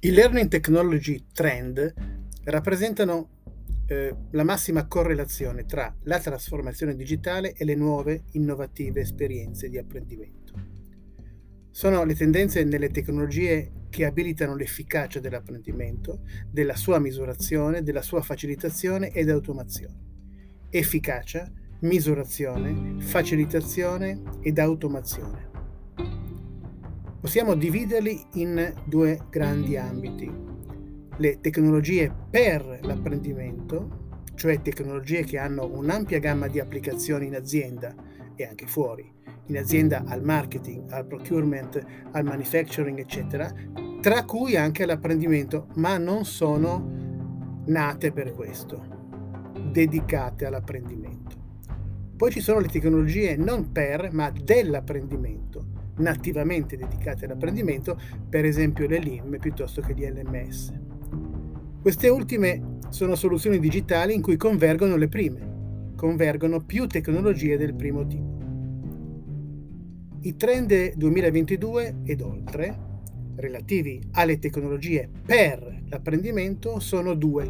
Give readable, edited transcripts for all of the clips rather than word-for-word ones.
I learning technology trend rappresentano la massima correlazione tra la trasformazione digitale e le nuove innovative esperienze di apprendimento. Sono le tendenze nelle tecnologie che abilitano l'efficacia dell'apprendimento, della sua misurazione, della sua facilitazione ed automazione. Efficacia, misurazione, facilitazione ed automazione. Possiamo dividerli in due grandi ambiti: le tecnologie per l'apprendimento, cioè tecnologie che hanno un'ampia gamma di applicazioni in azienda e anche fuori, in azienda al marketing, al procurement, al manufacturing, eccetera, tra cui anche l'apprendimento, ma non sono nate per questo, dedicate all'apprendimento. Poi ci sono le tecnologie non per, ma dell'apprendimento, nativamente dedicate all'apprendimento, per esempio le LIM piuttosto che gli LMS. Queste ultime sono soluzioni digitali in cui convergono le prime, convergono più tecnologie del primo tipo. I trend 2022 ed oltre, relativi alle tecnologie per l'apprendimento, sono due: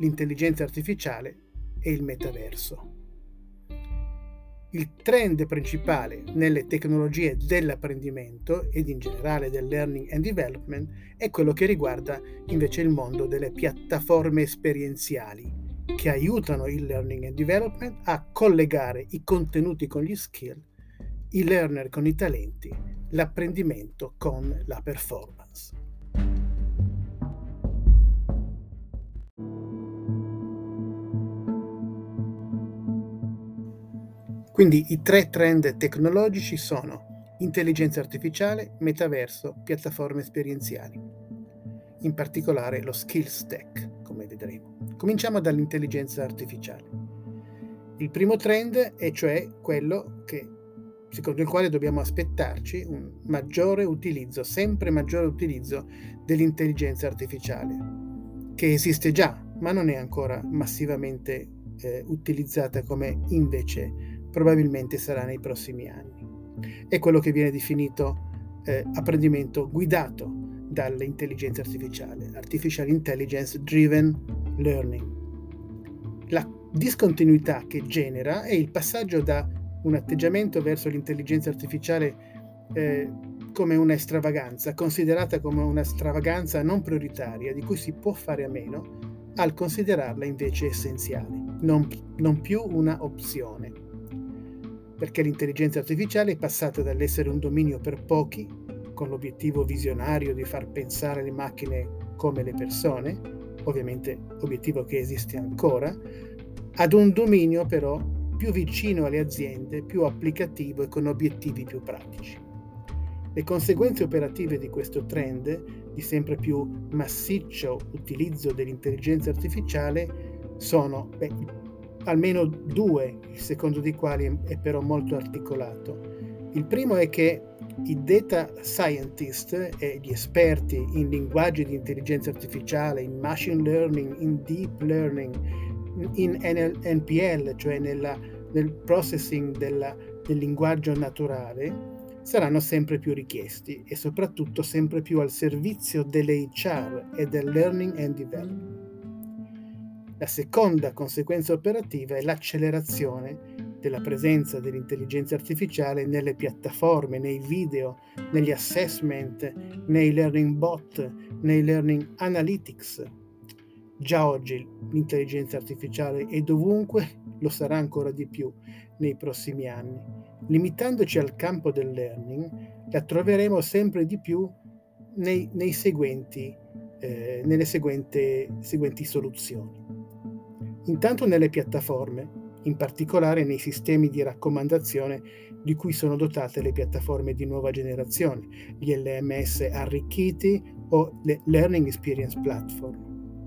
l'intelligenza artificiale e il metaverso. Il trend principale nelle tecnologie dell'apprendimento ed in generale del learning and development è quello che riguarda invece il mondo delle piattaforme esperienziali che aiutano il learning and development a collegare i contenuti con gli skill, i learner con i talenti, l'apprendimento con la performance. Quindi i tre trend tecnologici sono intelligenza artificiale, metaverso, piattaforme esperienziali. In particolare lo SkillsTech, come vedremo. Cominciamo dall'intelligenza artificiale. Il primo trend è cioè quello che, secondo il quale dobbiamo aspettarci un maggiore utilizzo, sempre maggiore utilizzo dell'intelligenza artificiale, che esiste già, ma non è ancora massivamente utilizzata come invece probabilmente sarà nei prossimi anni. È quello che viene definito apprendimento guidato dall'intelligenza artificiale, Artificial Intelligence Driven Learning. La discontinuità che genera è il passaggio da un atteggiamento verso l'intelligenza artificiale come una stravaganza, considerata come una stravaganza non prioritaria, di cui si può fare a meno, al considerarla invece essenziale, non più una opzione. Perché l'intelligenza artificiale è passata dall'essere un dominio per pochi, con l'obiettivo visionario di far pensare le macchine come le persone, ovviamente obiettivo che esiste ancora, ad un dominio però più vicino alle aziende, più applicativo e con obiettivi più pratici. Le conseguenze operative di questo trend, di sempre più massiccio utilizzo dell'intelligenza artificiale, sono almeno due, il secondo dei quali è però molto articolato. Il primo è che i data scientist e gli esperti in linguaggi di intelligenza artificiale, in machine learning, in deep learning, in NPL, cioè nel processing del linguaggio naturale, saranno sempre più richiesti e soprattutto sempre più al servizio delle HR e del learning and development. La seconda conseguenza operativa è l'accelerazione della presenza dell'intelligenza artificiale nelle piattaforme, nei video, negli assessment, nei learning bot, nei learning analytics. Già oggi l'intelligenza artificiale è dovunque, lo sarà ancora di più nei prossimi anni. Limitandoci al campo del learning, la troveremo sempre di più nelle seguenti soluzioni. Intanto nelle piattaforme, in particolare nei sistemi di raccomandazione di cui sono dotate le piattaforme di nuova generazione, gli LMS arricchiti o le Learning Experience Platform.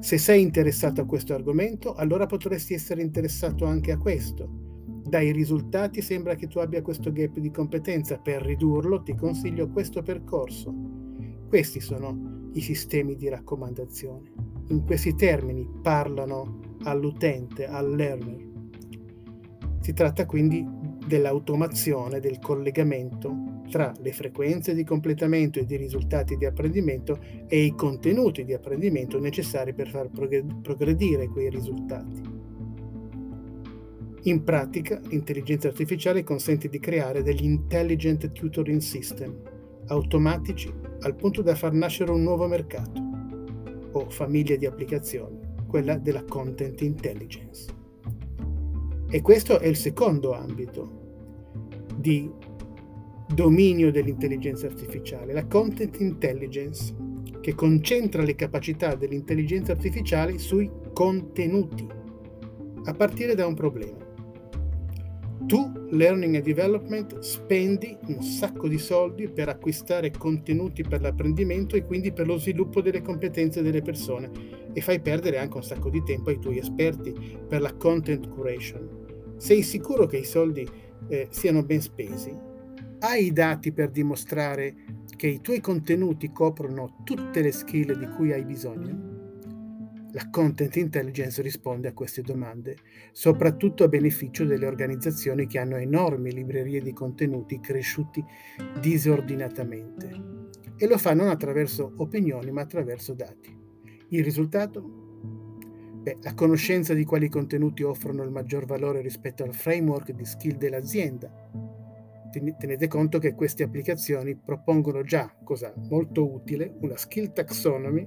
Se sei interessato a questo argomento, allora potresti essere interessato anche a questo. Dai risultati sembra che tu abbia questo gap di competenza. Per ridurlo ti consiglio questo percorso. Questi sono i sistemi di raccomandazione. In questi termini parlano all'utente, al learner. Si tratta quindi dell'automazione del collegamento tra le frequenze di completamento e di risultati di apprendimento e i contenuti di apprendimento necessari per far progredire quei risultati. In pratica, l'intelligenza artificiale consente di creare degli intelligent tutoring system automatici al punto da far nascere un nuovo mercato o famiglia di applicazioni, quella della content intelligence. E questo è il secondo ambito di dominio dell'intelligenza artificiale, la content intelligence, che concentra le capacità dell'intelligenza artificiale sui contenuti, a partire da un problema. Tu, Learning and Development, spendi un sacco di soldi per acquistare contenuti per l'apprendimento e quindi per lo sviluppo delle competenze delle persone, e fai perdere anche un sacco di tempo ai tuoi esperti per la content curation. Sei sicuro che i soldi siano ben spesi? Hai i dati per dimostrare che i tuoi contenuti coprono tutte le skill di cui hai bisogno? La Content Intelligence risponde a queste domande, soprattutto a beneficio delle organizzazioni che hanno enormi librerie di contenuti cresciuti disordinatamente. E lo fanno non attraverso opinioni, ma attraverso dati. Il risultato? Beh, la conoscenza di quali contenuti offrono il maggior valore rispetto al framework di skill dell'azienda. Tenete conto che queste applicazioni propongono già, cosa molto utile, una skill taxonomy.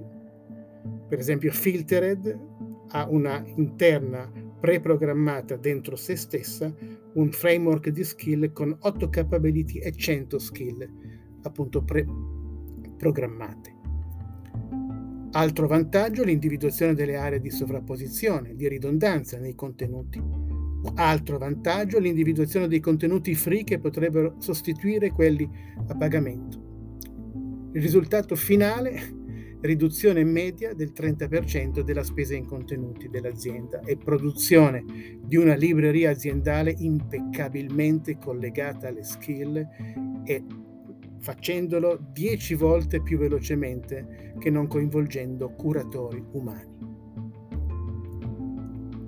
Per esempio Filtered ha una interna preprogrammata dentro se stessa, un framework di skill con 8 capability e 100 skill appunto preprogrammate. Altro vantaggio, l'individuazione delle aree di sovrapposizione, di ridondanza nei contenuti. Altro vantaggio, l'individuazione dei contenuti free che potrebbero sostituire quelli a pagamento. Il risultato finale: riduzione media del 30% della spesa in contenuti dell'azienda e produzione di una libreria aziendale impeccabilmente collegata alle skill e facendolo 10 volte più velocemente che non coinvolgendo curatori umani.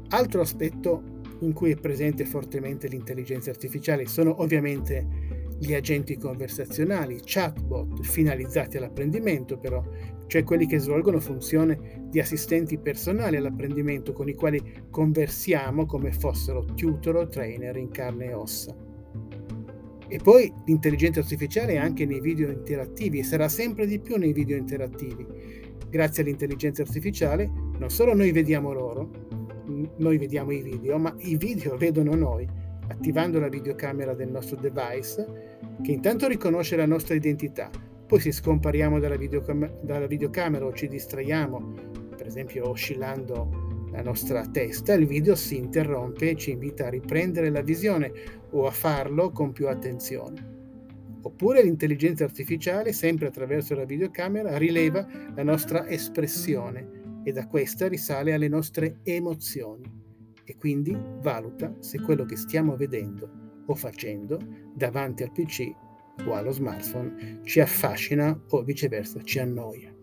Altro aspetto in cui è presente fortemente l'intelligenza artificiale sono ovviamente gli agenti conversazionali, chatbot, finalizzati all'apprendimento però, cioè quelli che svolgono funzione di assistenti personali all'apprendimento con i quali conversiamo come fossero tutor o trainer in carne e ossa. E poi l'intelligenza artificiale è anche nei video interattivi, e sarà sempre di più nei video interattivi. Grazie all'intelligenza artificiale non solo noi vediamo loro, noi vediamo i video, ma i video vedono noi, attivando la videocamera del nostro device, che intanto riconosce la nostra identità. Poi se scompariamo dalla videocamera o ci distraiamo, per esempio oscillando la nostra testa, il video si interrompe e ci invita a riprendere la visione o a farlo con più attenzione. Oppure l'intelligenza artificiale, sempre attraverso la videocamera, rileva la nostra espressione e da questa risale alle nostre emozioni. E quindi valuta se quello che stiamo vedendo o facendo davanti al PC o allo smartphone ci affascina o viceversa ci annoia.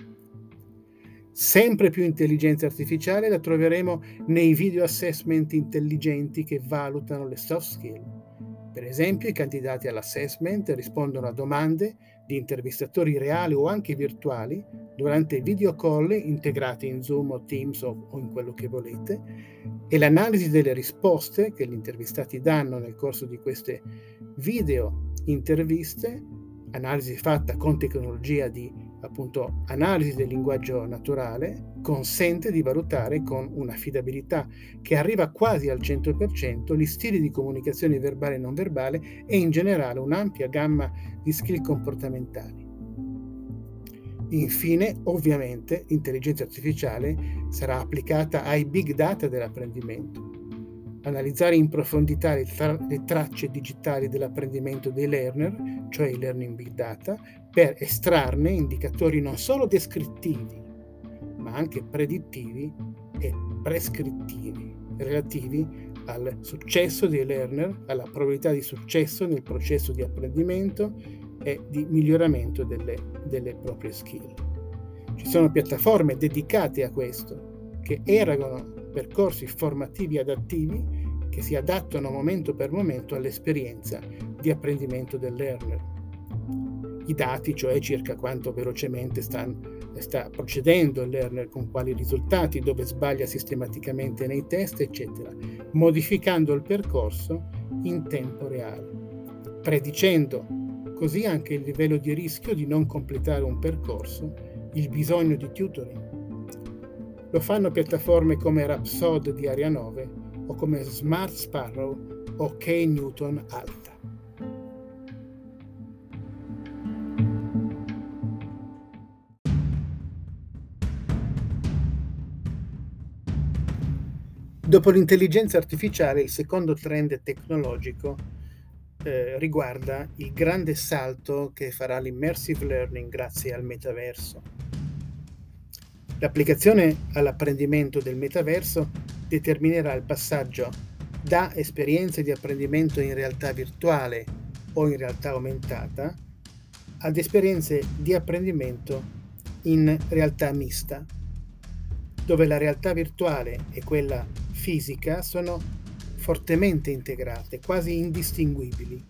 Sempre più intelligenza artificiale la troveremo nei video assessment intelligenti che valutano le soft skill. Per esempio, i candidati all'assessment rispondono a domande di intervistatori reali o anche virtuali durante video call integrati in Zoom o Teams o in quello che volete, e l'analisi delle risposte che gli intervistati danno nel corso di queste video interviste, analisi fatta con tecnologia di appunto analisi del linguaggio naturale, consente di valutare con un'affidabilità che arriva quasi al 100% gli stili di comunicazione verbale e non verbale e in generale un'ampia gamma di skill comportamentali. Infine, ovviamente, l'intelligenza artificiale sarà applicata ai big data dell'apprendimento. Analizzare in profondità le tracce digitali dell'apprendimento dei learner, cioè i learning big data, per estrarne indicatori non solo descrittivi, ma anche predittivi e prescrittivi, relativi al successo dei learner, alla probabilità di successo nel processo di apprendimento e di miglioramento delle proprie skill. Ci sono piattaforme dedicate a questo, che erogano percorsi formativi adattivi che si adattano momento per momento all'esperienza di apprendimento del learner. I dati, cioè circa quanto velocemente sta procedendo il learner, con quali risultati, dove sbaglia sistematicamente nei test, eccetera, modificando il percorso in tempo reale, predicendo così anche il livello di rischio di non completare un percorso, il bisogno di tutoring. Lo fanno piattaforme come Rapsod di Area 9 o come Smart Sparrow o K-Newton Alta. Dopo l'intelligenza artificiale, il secondo trend tecnologico riguarda il grande salto che farà l'immersive learning grazie al metaverso. L'applicazione all'apprendimento del metaverso determinerà il passaggio da esperienze di apprendimento in realtà virtuale o in realtà aumentata ad esperienze di apprendimento in realtà mista, dove la realtà virtuale e quella fisica sono fortemente integrate, quasi indistinguibili.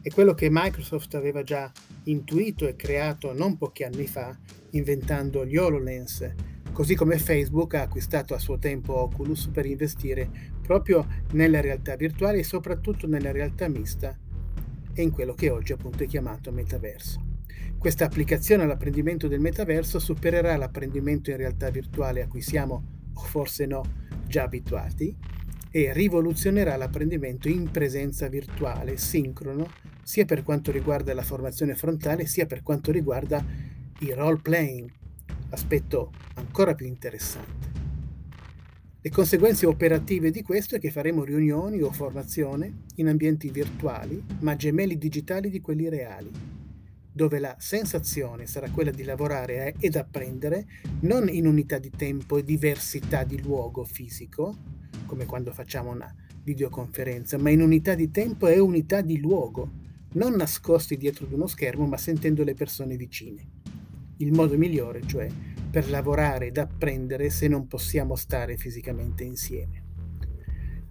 È quello che Microsoft aveva già intuito e creato non pochi anni fa, inventando gli HoloLens, così come Facebook ha acquistato a suo tempo Oculus per investire proprio nella realtà virtuale e soprattutto nella realtà mista e in quello che oggi appunto è chiamato metaverso. Questa applicazione all'apprendimento del metaverso supererà l'apprendimento in realtà virtuale a cui siamo, o forse no, già abituati, e rivoluzionerà l'apprendimento in presenza virtuale, sincrono, sia per quanto riguarda la formazione frontale, sia per quanto riguarda il role-playing, aspetto ancora più interessante. Le conseguenze operative di questo è che faremo riunioni o formazione in ambienti virtuali, ma gemelli digitali di quelli reali, dove la sensazione sarà quella di lavorare ed apprendere non in unità di tempo e diversità di luogo fisico, come quando facciamo una videoconferenza, ma in unità di tempo e unità di luogo, non nascosti dietro ad uno schermo, ma sentendo le persone vicine. Il modo migliore, cioè, per lavorare ed apprendere se non possiamo stare fisicamente insieme.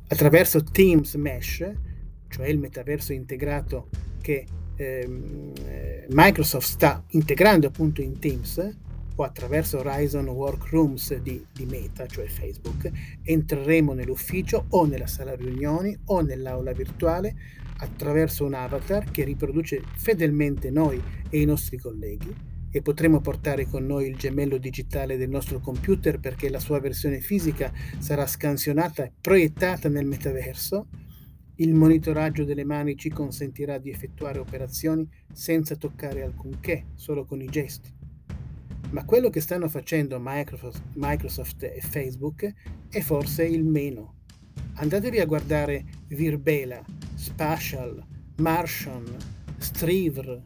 Attraverso Teams Mesh, cioè il metaverso integrato che Microsoft sta integrando appunto in Teams, o attraverso Horizon Workrooms di Meta, cioè Facebook, entreremo nell'ufficio o nella sala riunioni o nell'aula virtuale attraverso un avatar che riproduce fedelmente noi e i nostri colleghi, e potremo portare con noi il gemello digitale del nostro computer perché la sua versione fisica sarà scansionata e proiettata nel metaverso. Il monitoraggio delle mani ci consentirà di effettuare operazioni senza toccare alcunché, solo con i gesti. Ma quello che stanno facendo Microsoft e Facebook è forse il meno. Andatevi a guardare Virbela, Spatial, Martian, Strivr,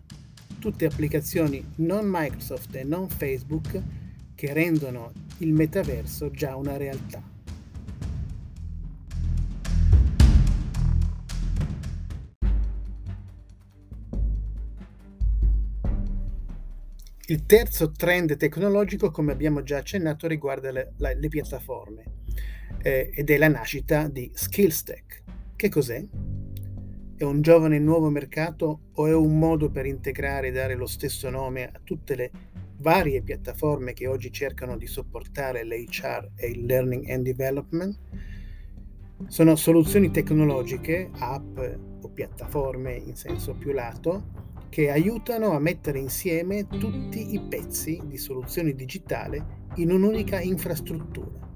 tutte applicazioni non Microsoft e non Facebook che rendono il metaverso già una realtà. Il terzo trend tecnologico, come abbiamo già accennato, riguarda le piattaforme ed è la nascita di SkillsTech. Che cos'è? È un giovane nuovo mercato o è un modo per integrare e dare lo stesso nome a tutte le varie piattaforme che oggi cercano di supportare l'HR e il Learning and Development? Sono soluzioni tecnologiche, app o piattaforme in senso più lato, che aiutano a mettere insieme tutti i pezzi di soluzione digitale in un'unica infrastruttura.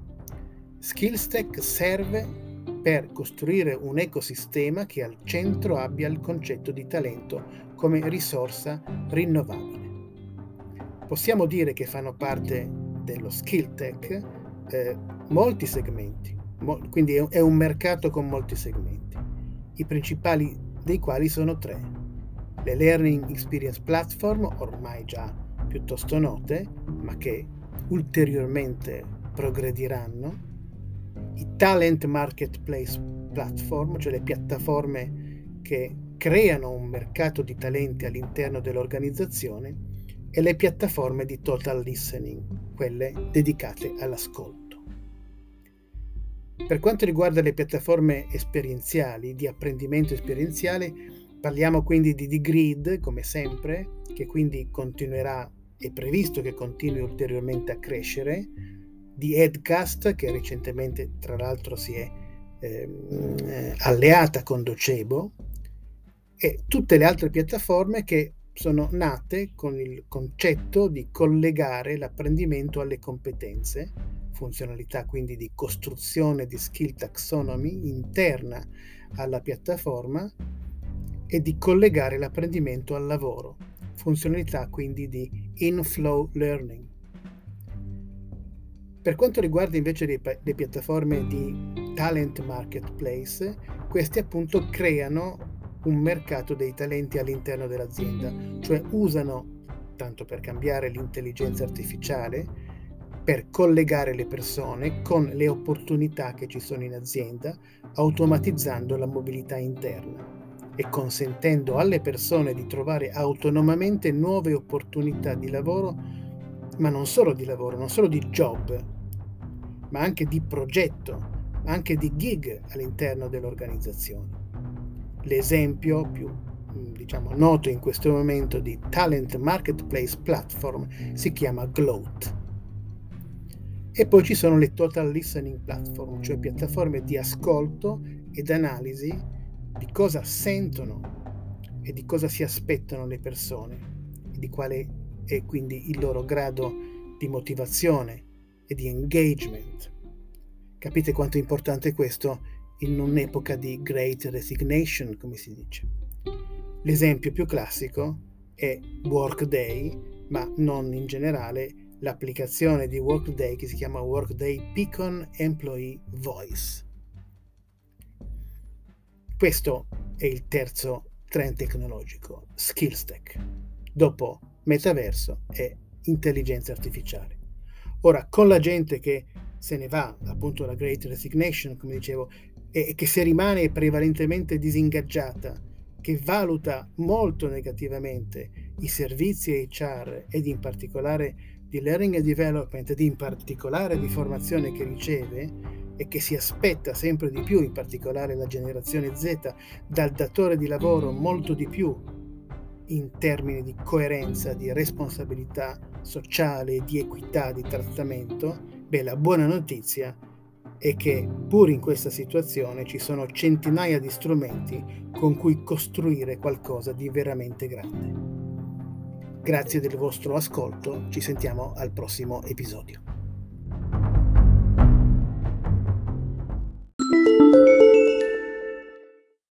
SkillsTech serve per costruire un ecosistema che al centro abbia il concetto di talento come risorsa rinnovabile. Possiamo dire che fanno parte dello SkillsTech molti segmenti, quindi è un mercato con molti segmenti, i principali dei quali sono tre. Le Learning Experience Platform, ormai già piuttosto note, ma che ulteriormente progrediranno, i Talent Marketplace Platform, cioè le piattaforme che creano un mercato di talenti all'interno dell'organizzazione, e le piattaforme di Total Listening, quelle dedicate all'ascolto. Per quanto riguarda le piattaforme esperienziali, di apprendimento esperienziale, parliamo quindi di Degreed, come sempre, che quindi continuerà, è previsto che continui ulteriormente a crescere, di Edcast, che recentemente tra l'altro si è alleata con Docebo, e tutte le altre piattaforme che sono nate con il concetto di collegare l'apprendimento alle competenze, funzionalità quindi di costruzione di skill taxonomy interna alla piattaforma e di collegare l'apprendimento al lavoro, funzionalità quindi di in-flow learning. Per quanto riguarda invece le piattaforme di talent marketplace, queste appunto creano un mercato dei talenti all'interno dell'azienda, cioè usano, tanto per cambiare, l'intelligenza artificiale per collegare le persone con le opportunità che ci sono in azienda, automatizzando la mobilità interna e consentendo alle persone di trovare autonomamente nuove opportunità di lavoro, ma non solo di lavoro, non solo di job, ma anche di progetto, anche di gig all'interno dell'organizzazione. L'esempio più, diciamo, noto in questo momento di Talent Marketplace Platform si chiama Gloat. E poi ci sono le Total Listening Platform, cioè piattaforme di ascolto ed analisi di cosa sentono e di cosa si aspettano le persone, di quale è quindi il loro grado di motivazione e di engagement. Capite quanto è importante questo in un'epoca di Great Resignation, come si dice. L'esempio più classico è Workday, ma non in generale, l'applicazione di Workday che si chiama Workday Beacon Employee Voice. Questo è il terzo trend tecnologico, SkillsTech, dopo metaverso e intelligenza artificiale. Ora, con la gente che se ne va, appunto la Great Resignation, come dicevo, e che se rimane prevalentemente disingaggiata, che valuta molto negativamente i servizi HR ed in particolare di learning and development ed in particolare di formazione che riceve e che si aspetta sempre di più, in particolare la generazione Z, dal datore di lavoro molto di più in termini di coerenza, di responsabilità sociale, di equità, di trattamento. Beh, la buona notizia è che pur in questa situazione ci sono centinaia di strumenti con cui costruire qualcosa di veramente grande. Grazie del vostro ascolto, ci sentiamo al prossimo episodio.